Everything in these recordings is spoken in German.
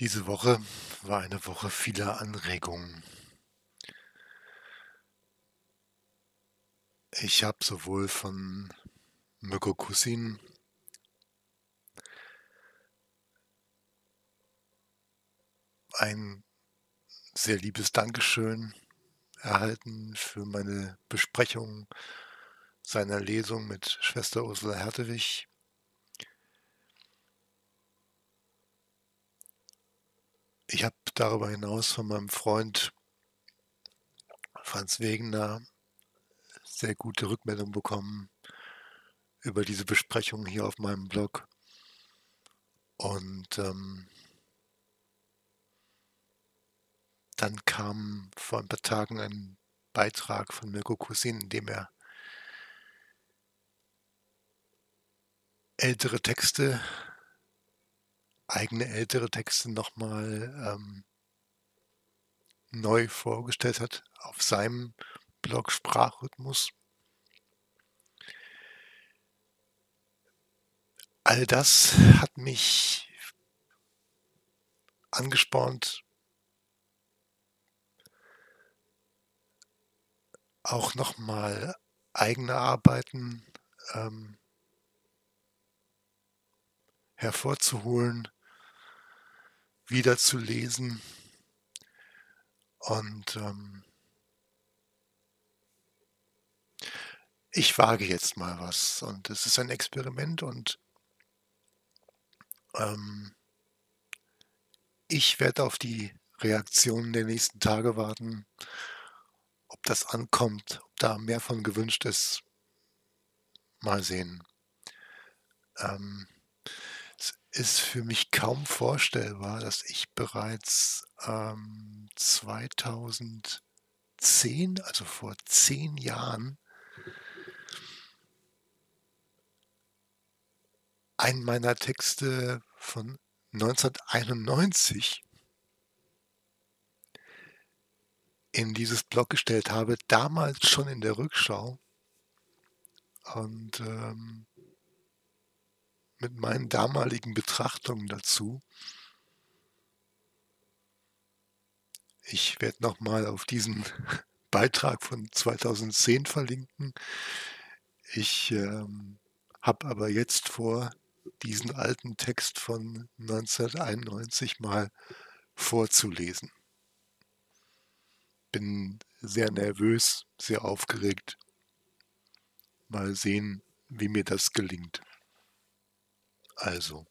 Diese Woche war eine Woche vieler Anregungen. Ich habe sowohl von Mirko Kussin ein sehr liebes Dankeschön erhalten für meine Besprechung seiner Lesung mit Schwester Ursula Hertewig. Ich habe darüber hinaus von meinem Freund Franz Wegener sehr gute Rückmeldung bekommen über diese Besprechung hier auf meinem Blog. Und dann kam vor ein paar Tagen ein Beitrag von Mirko Kussin, in dem er ältere Texte, eigene ältere Texte nochmal neu vorgestellt hat auf seinem Blog Sprachrhythmus. All das hat mich angespornt, auch nochmal eigene Arbeiten hervorzuholen, wieder zu lesen und ich wage jetzt mal was und es ist ein Experiment und ich werde auf die Reaktionen der nächsten Tage warten, ob das ankommt, ob da mehr von gewünscht ist, mal sehen. Es ist für mich kaum vorstellbar, dass ich bereits 2010, also vor 10 Jahren, einen meiner Texte von 1991 in dieses Blog gestellt habe, damals schon in der Rückschau. Und mit meinen damaligen Betrachtungen dazu. Ich werde nochmal auf diesen Beitrag von 2010 verlinken. Ich habe aber jetzt vor, diesen alten Text von 1991 mal vorzulesen. Bin sehr nervös, sehr aufgeregt. Mal sehen, wie mir das gelingt. Also,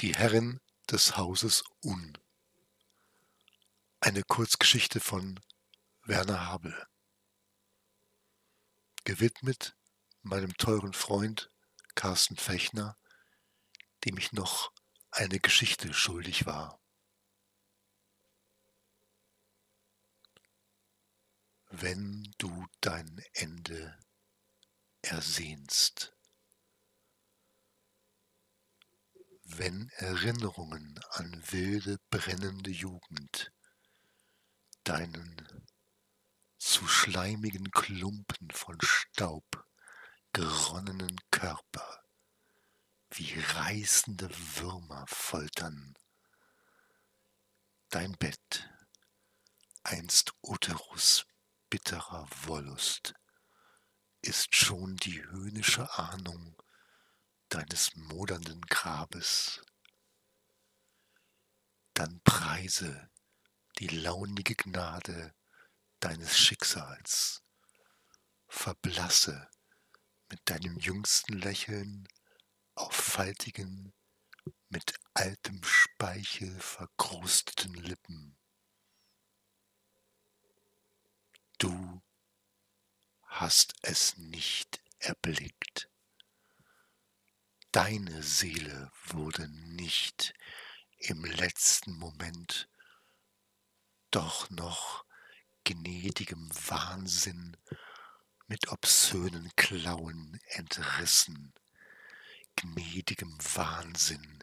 die Herrin des Hauses Un. Eine Kurzgeschichte von Werner Habel. Gewidmet meinem teuren Freund Carsten Fechner, dem ich noch eine Geschichte schuldig war. Wenn du dein Ende ersehnst, wenn Erinnerungen an wilde, brennende Jugend deinen zu schleimigen Klumpen von Staub geronnenen Körper wie reißende Würmer foltern, dein Bett, einst Uterus bitterer Wollust, ist schon die höhnische Ahnung deines modernden Grabes. Dann preise die launige Gnade deines Schicksals, verblasse mit deinem jüngsten Lächeln auf faltigen, mit altem Speichel verkrusteten Lippen. Du hast es nicht erblickt. Deine Seele wurde nicht im letzten Moment doch noch gnädigem Wahnsinn mit obszönen Klauen entrissen, gnädigem Wahnsinn,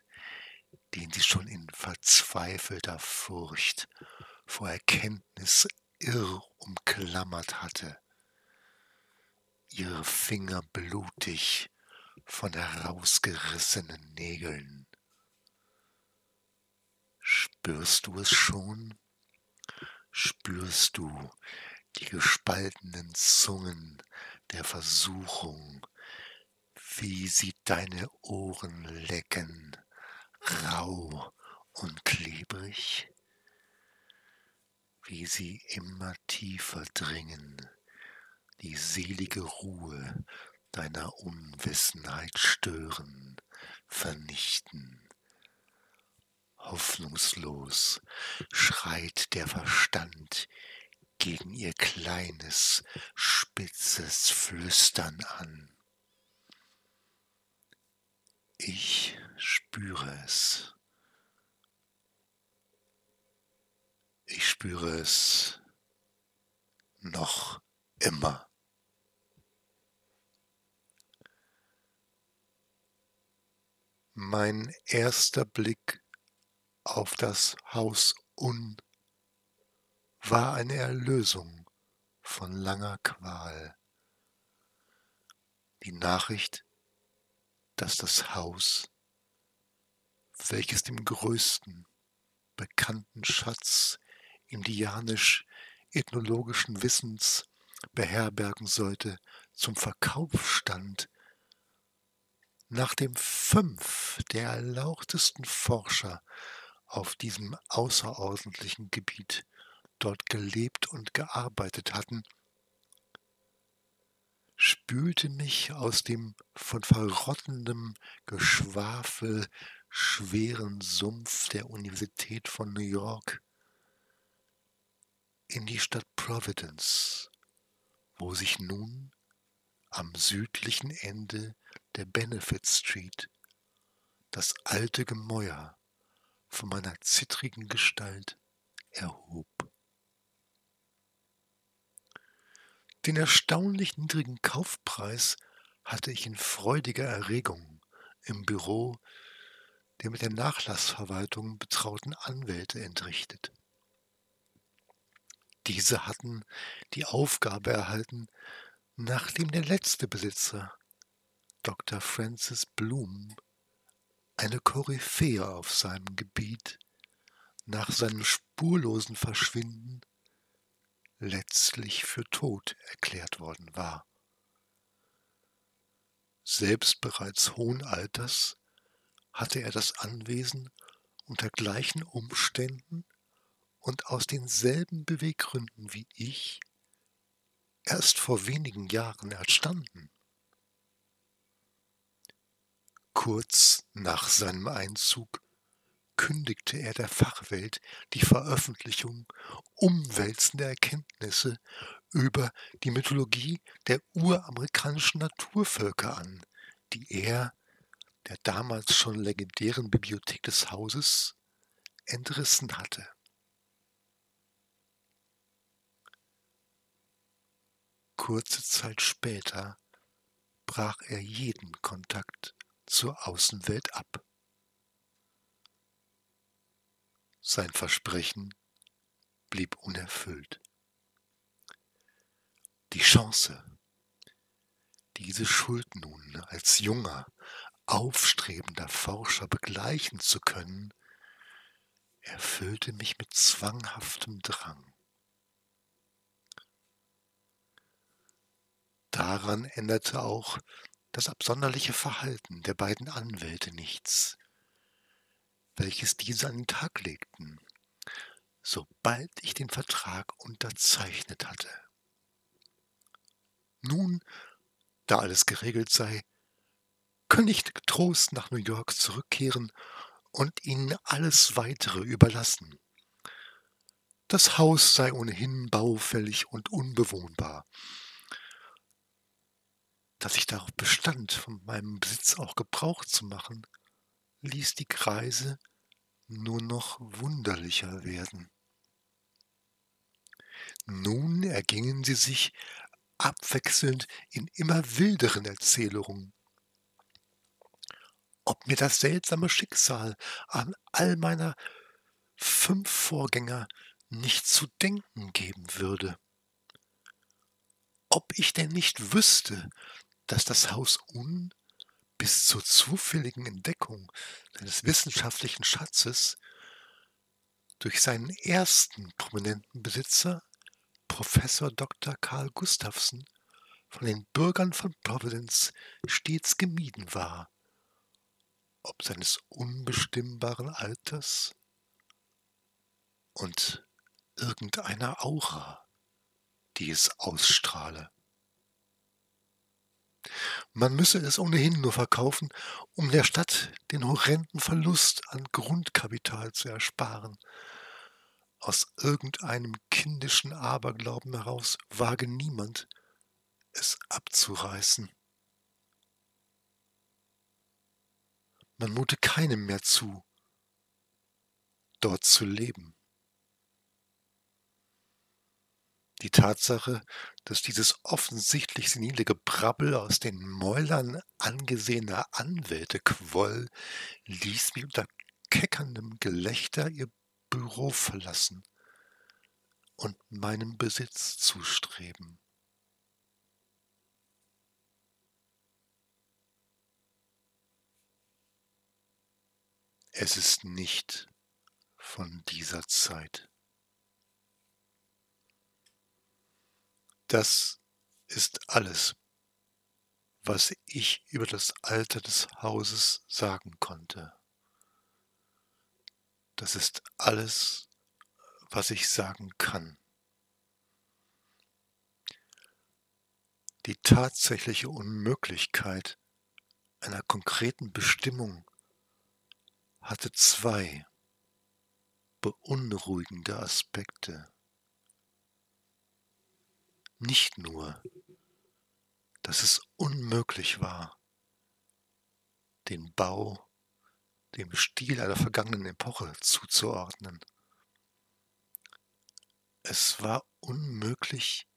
den sie schon in verzweifelter Furcht vor Erkenntnis irr umklammert hatte, ihre Finger blutig von herausgerissenen Nägeln. Spürst du es schon? Spürst du die gespaltenen Zungen der Versuchung, wie sie deine Ohren lecken, rau und klebrig? Wie sie immer tiefer dringen, die selige Ruhe deiner Unwissenheit stören, vernichten. Hoffnungslos schreit der Verstand gegen ihr kleines, spitzes Flüstern an. Ich spüre es. Ich spüre es noch immer. Mein erster Blick auf das Haus Un war eine Erlösung von langer Qual. Die Nachricht, dass das Haus, welches dem größten bekannten Schatz indianisch-ethnologischen Wissens beherbergen sollte, zum Verkauf stand, nachdem 5 der erlauchtesten Forscher auf diesem außerordentlichen Gebiet dort gelebt und gearbeitet hatten, spülte mich aus dem von verrottendem Geschwafel schweren Sumpf der Universität von New York in die Stadt Providence, wo sich nun am südlichen Ende der Benefit Street das alte Gemäuer von meiner zittrigen Gestalt erhob. Den erstaunlich niedrigen Kaufpreis hatte ich in freudiger Erregung im Büro der mit der Nachlassverwaltung betrauten Anwälte entrichtet. Diese hatten die Aufgabe erhalten, nachdem der letzte Besitzer, Dr. Francis Bloom, eine Koryphäe auf seinem Gebiet, nach seinem spurlosen Verschwinden letztlich für tot erklärt worden war. Selbst bereits hohen Alters hatte er das Anwesen unter gleichen Umständen und aus denselben Beweggründen wie ich erst vor wenigen Jahren erstanden. Kurz nach seinem Einzug kündigte er der Fachwelt die Veröffentlichung umwälzender Erkenntnisse über die Mythologie der uramerikanischen Naturvölker an, die er der damals schon legendären Bibliothek des Hauses entrissen hatte. Kurze Zeit später brach er jeden Kontakt zur Außenwelt ab. Sein Versprechen blieb unerfüllt. Die Chance, diese Schuld nun als junger, aufstrebender Forscher begleichen zu können, erfüllte mich mit zwanghaftem Drang. Daran änderte auch das absonderliche Verhalten der beiden Anwälte nichts, welches diese an den Tag legten, sobald ich den Vertrag unterzeichnet hatte. Nun, da alles geregelt sei, könnte ich getrost nach New York zurückkehren und ihnen alles Weitere überlassen. Das Haus sei ohnehin baufällig und unbewohnbar. Dass ich darauf bestand, von meinem Besitz auch Gebrauch zu machen, ließ die Kreise nur noch wunderlicher werden. Nun ergingen sie sich abwechselnd in immer wilderen Erzählungen. Ob mir das seltsame Schicksal an all meiner 5 Vorgänger nicht zu denken geben würde. Ob ich denn nicht wüsste, dass das Haus Un bis zur zufälligen Entdeckung seines wissenschaftlichen Schatzes durch seinen ersten prominenten Besitzer, Professor Dr. Karl Gustavsen, von den Bürgern von Providence stets gemieden war, ob seines unbestimmbaren Alters und irgendeiner Aura, die es ausstrahle. Man müsse es ohnehin nur verkaufen, um der Stadt den horrenden Verlust an Grundkapital zu ersparen. Aus irgendeinem kindischen Aberglauben heraus wage niemand, es abzureißen. Man mute keinem mehr zu, dort zu leben. Die Tatsache, dass dieses offensichtlich senile Gebrabbel aus den Mäulern angesehener Anwälte quoll, ließ mich unter keckerndem Gelächter ihr Büro verlassen und meinem Besitz zustreben. Es ist nicht von dieser Zeit. Das ist alles, was ich über das Alter des Hauses sagen konnte. Das ist alles, was ich sagen kann. Die tatsächliche Unmöglichkeit einer konkreten Bestimmung hatte zwei beunruhigende Aspekte. Nicht nur, dass es unmöglich war, den Bau dem Stil einer vergangenen Epoche zuzuordnen. Es war unmöglich,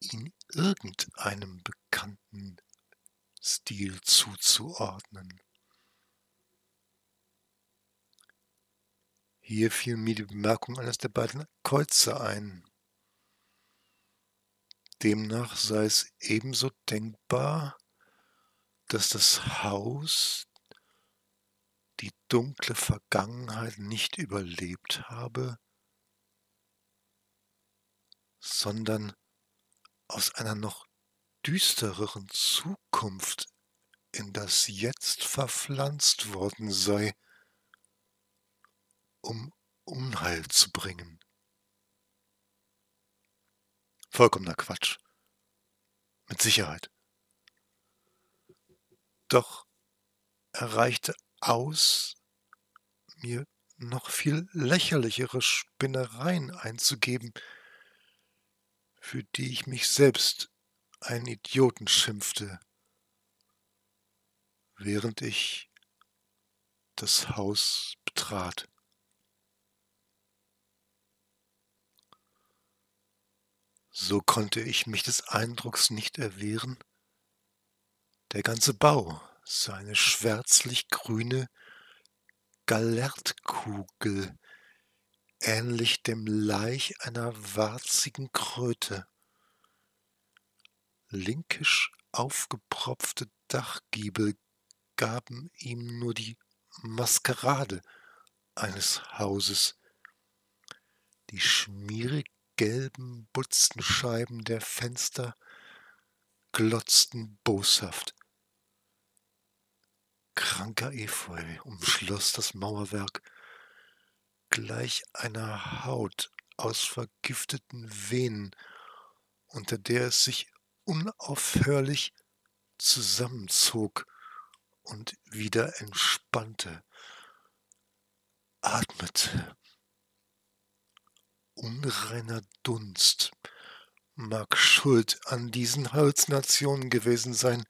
ihn irgendeinem bekannten Stil zuzuordnen. Hier fiel mir die Bemerkung eines der beiden Kreuze ein. Demnach sei es ebenso denkbar, dass das Haus die dunkle Vergangenheit nicht überlebt habe, sondern aus einer noch düstereren Zukunft in das Jetzt verpflanzt worden sei, um Unheil zu bringen. Vollkommener Quatsch. Mit Sicherheit. Doch erreichte aus, mir noch viel lächerlichere Spinnereien einzugeben, für die ich mich selbst einen Idioten schimpfte, während ich das Haus betrat. So konnte ich mich des Eindrucks nicht erwehren, der ganze Bau sei eine schwärzlich-grüne Gallertkugel, ähnlich dem Laich einer warzigen Kröte. Linkisch aufgepropfte Dachgiebel gaben ihm nur die Maskerade eines Hauses. Die schmierig gelben Butzenscheiben der Fenster glotzten boshaft. Kranker Efeu umschloss das Mauerwerk, gleich einer Haut aus vergifteten Venen, unter der es sich unaufhörlich zusammenzog und wieder entspannte, atmete. Unreiner Dunst mag schuld an diesen Halluzinationen gewesen sein.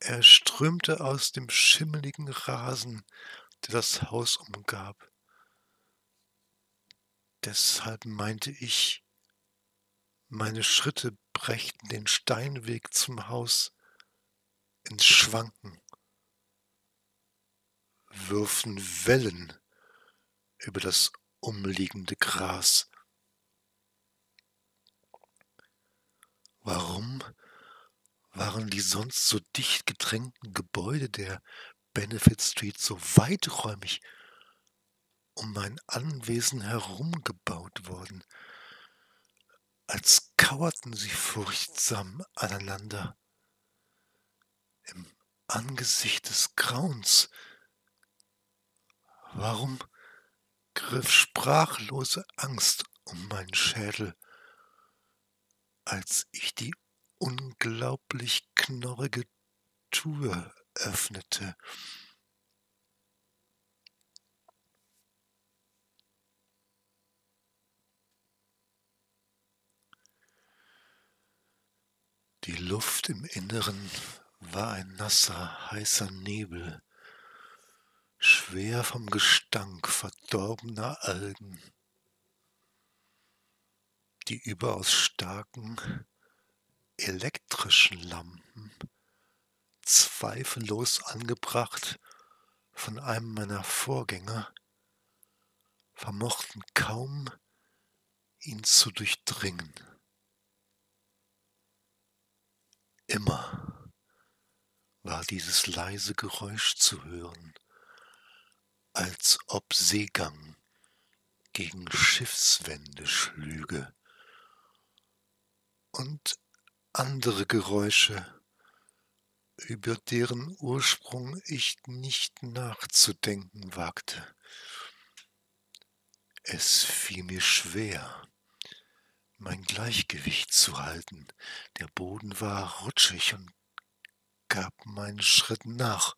Er strömte aus dem schimmeligen Rasen, der das Haus umgab. Deshalb meinte ich, meine Schritte brächten den Steinweg zum Haus ins Schwanken, würfen Wellen über das umliegende Gras. Warum waren die sonst so dicht gedrängten Gebäude der Benefit Street so weiträumig um mein Anwesen herumgebaut worden, als kauerten sie furchtsam aneinander. Im Angesicht des Grauens, warum griff sprachlose Angst um meinen Schädel, als ich die unglaublich knorrige Tür öffnete. Die Luft im Inneren war ein nasser, heißer Nebel, schwer vom Gestank verdorbener Algen. Die überaus starken, elektrischen Lampen, zweifellos angebracht von einem meiner Vorgänger, vermochten kaum, ihn zu durchdringen. Immer war dieses leise Geräusch zu hören, als ob Seegang gegen Schiffswände schlüge, und andere Geräusche, über deren Ursprung ich nicht nachzudenken wagte. Es fiel mir schwer, mein Gleichgewicht zu halten. Der Boden war rutschig und gab meinen Schritten nach.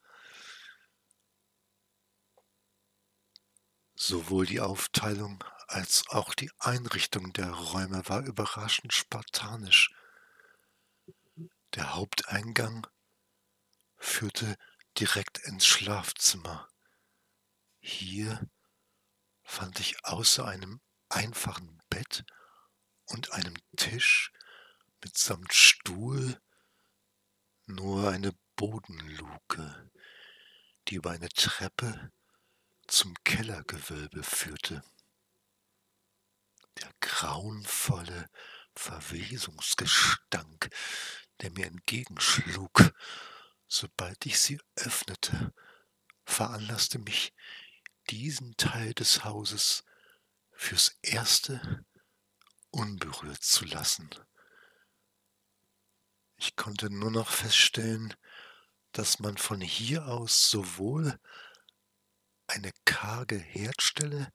Sowohl die Aufteilung als auch die Einrichtung der Räume war überraschend spartanisch. Der Haupteingang führte direkt ins Schlafzimmer. Hier fand ich außer einem einfachen Bett und einem Tisch mitsamt Stuhl nur eine Bodenluke, die über eine Treppe zum Kellergewölbe führte. Der grauenvolle Verwesungsgestank, der mir entgegenschlug, sobald ich sie öffnete, veranlasste mich, diesen Teil des Hauses fürs Erste unberührt zu lassen. Ich konnte nur noch feststellen, dass man von hier aus sowohl eine karge Herdstelle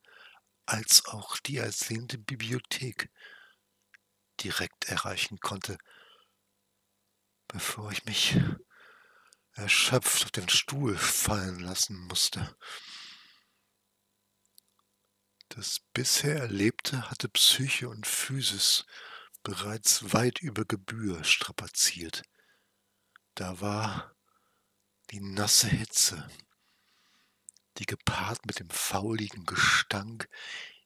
als auch die ersehnte Bibliothek direkt erreichen konnte. Bevor ich mich erschöpft auf den Stuhl fallen lassen musste. Das bisher Erlebte hatte Psyche und Physis bereits weit über Gebühr strapaziert. Da war die nasse Hitze, die gepaart mit dem fauligen Gestank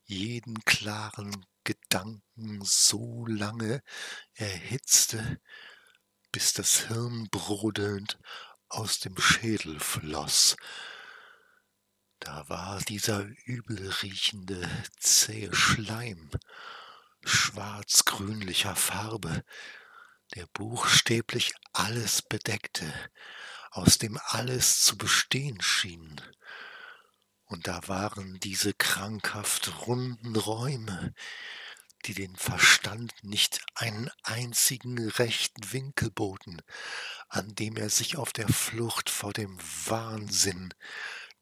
jeden klaren Gedanken so lange erhitzte, bis das Hirn brodelnd aus dem Schädel floss. Da war dieser übel riechende, zähe Schleim, schwarz-grünlicher Farbe, der buchstäblich alles bedeckte, aus dem alles zu bestehen schien. Und da waren diese krankhaft runden Räume, die den Verstand nicht einen einzigen rechten Winkel boten, an dem er sich auf der Flucht vor dem Wahnsinn,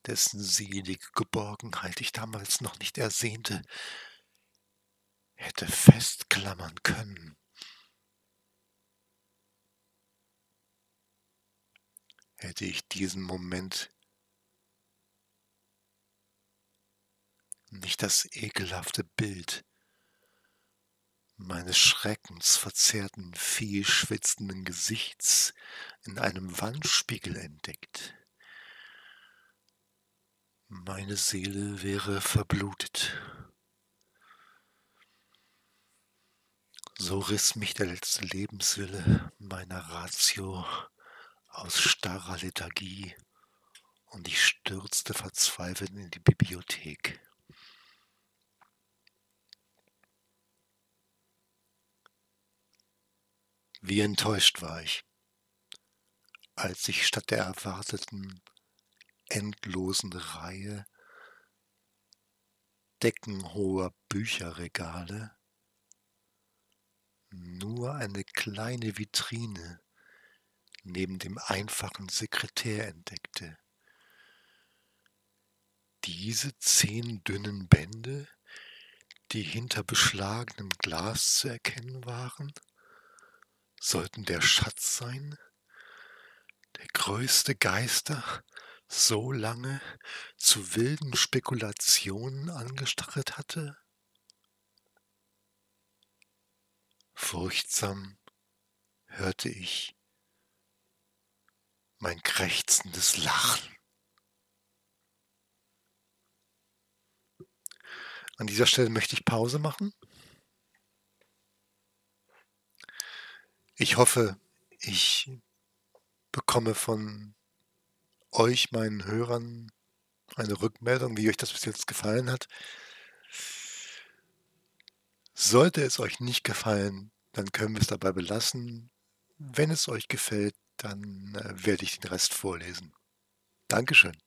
dessen selige Geborgenheit ich damals noch nicht ersehnte, hätte festklammern können. Hätte ich diesen Moment nicht das ekelhafte Bild meines schreckens verzerrten, vielschwitzenden Gesichts in einem Wandspiegel entdeckt. Meine Seele wäre verblutet. So riss mich der letzte Lebenswille meiner Ratio aus starrer Lethargie und ich stürzte verzweifelt in die Bibliothek. Wie enttäuscht war ich, als ich statt der erwarteten endlosen Reihe deckenhoher Bücherregale nur eine kleine Vitrine neben dem einfachen Sekretär entdeckte. Diese 10 dünnen Bände, die hinter beschlagenem Glas zu erkennen waren, sollten der Schatz sein, der größte Geister so lange zu wilden Spekulationen angestachelt hatte? Furchtsam hörte ich mein krächzendes Lachen. An dieser Stelle möchte ich Pause machen. Ich hoffe, ich bekomme von euch, meinen Hörern, eine Rückmeldung, wie euch das bis jetzt gefallen hat. Sollte es euch nicht gefallen, dann können wir es dabei belassen. Wenn es euch gefällt, dann werde ich den Rest vorlesen. Dankeschön.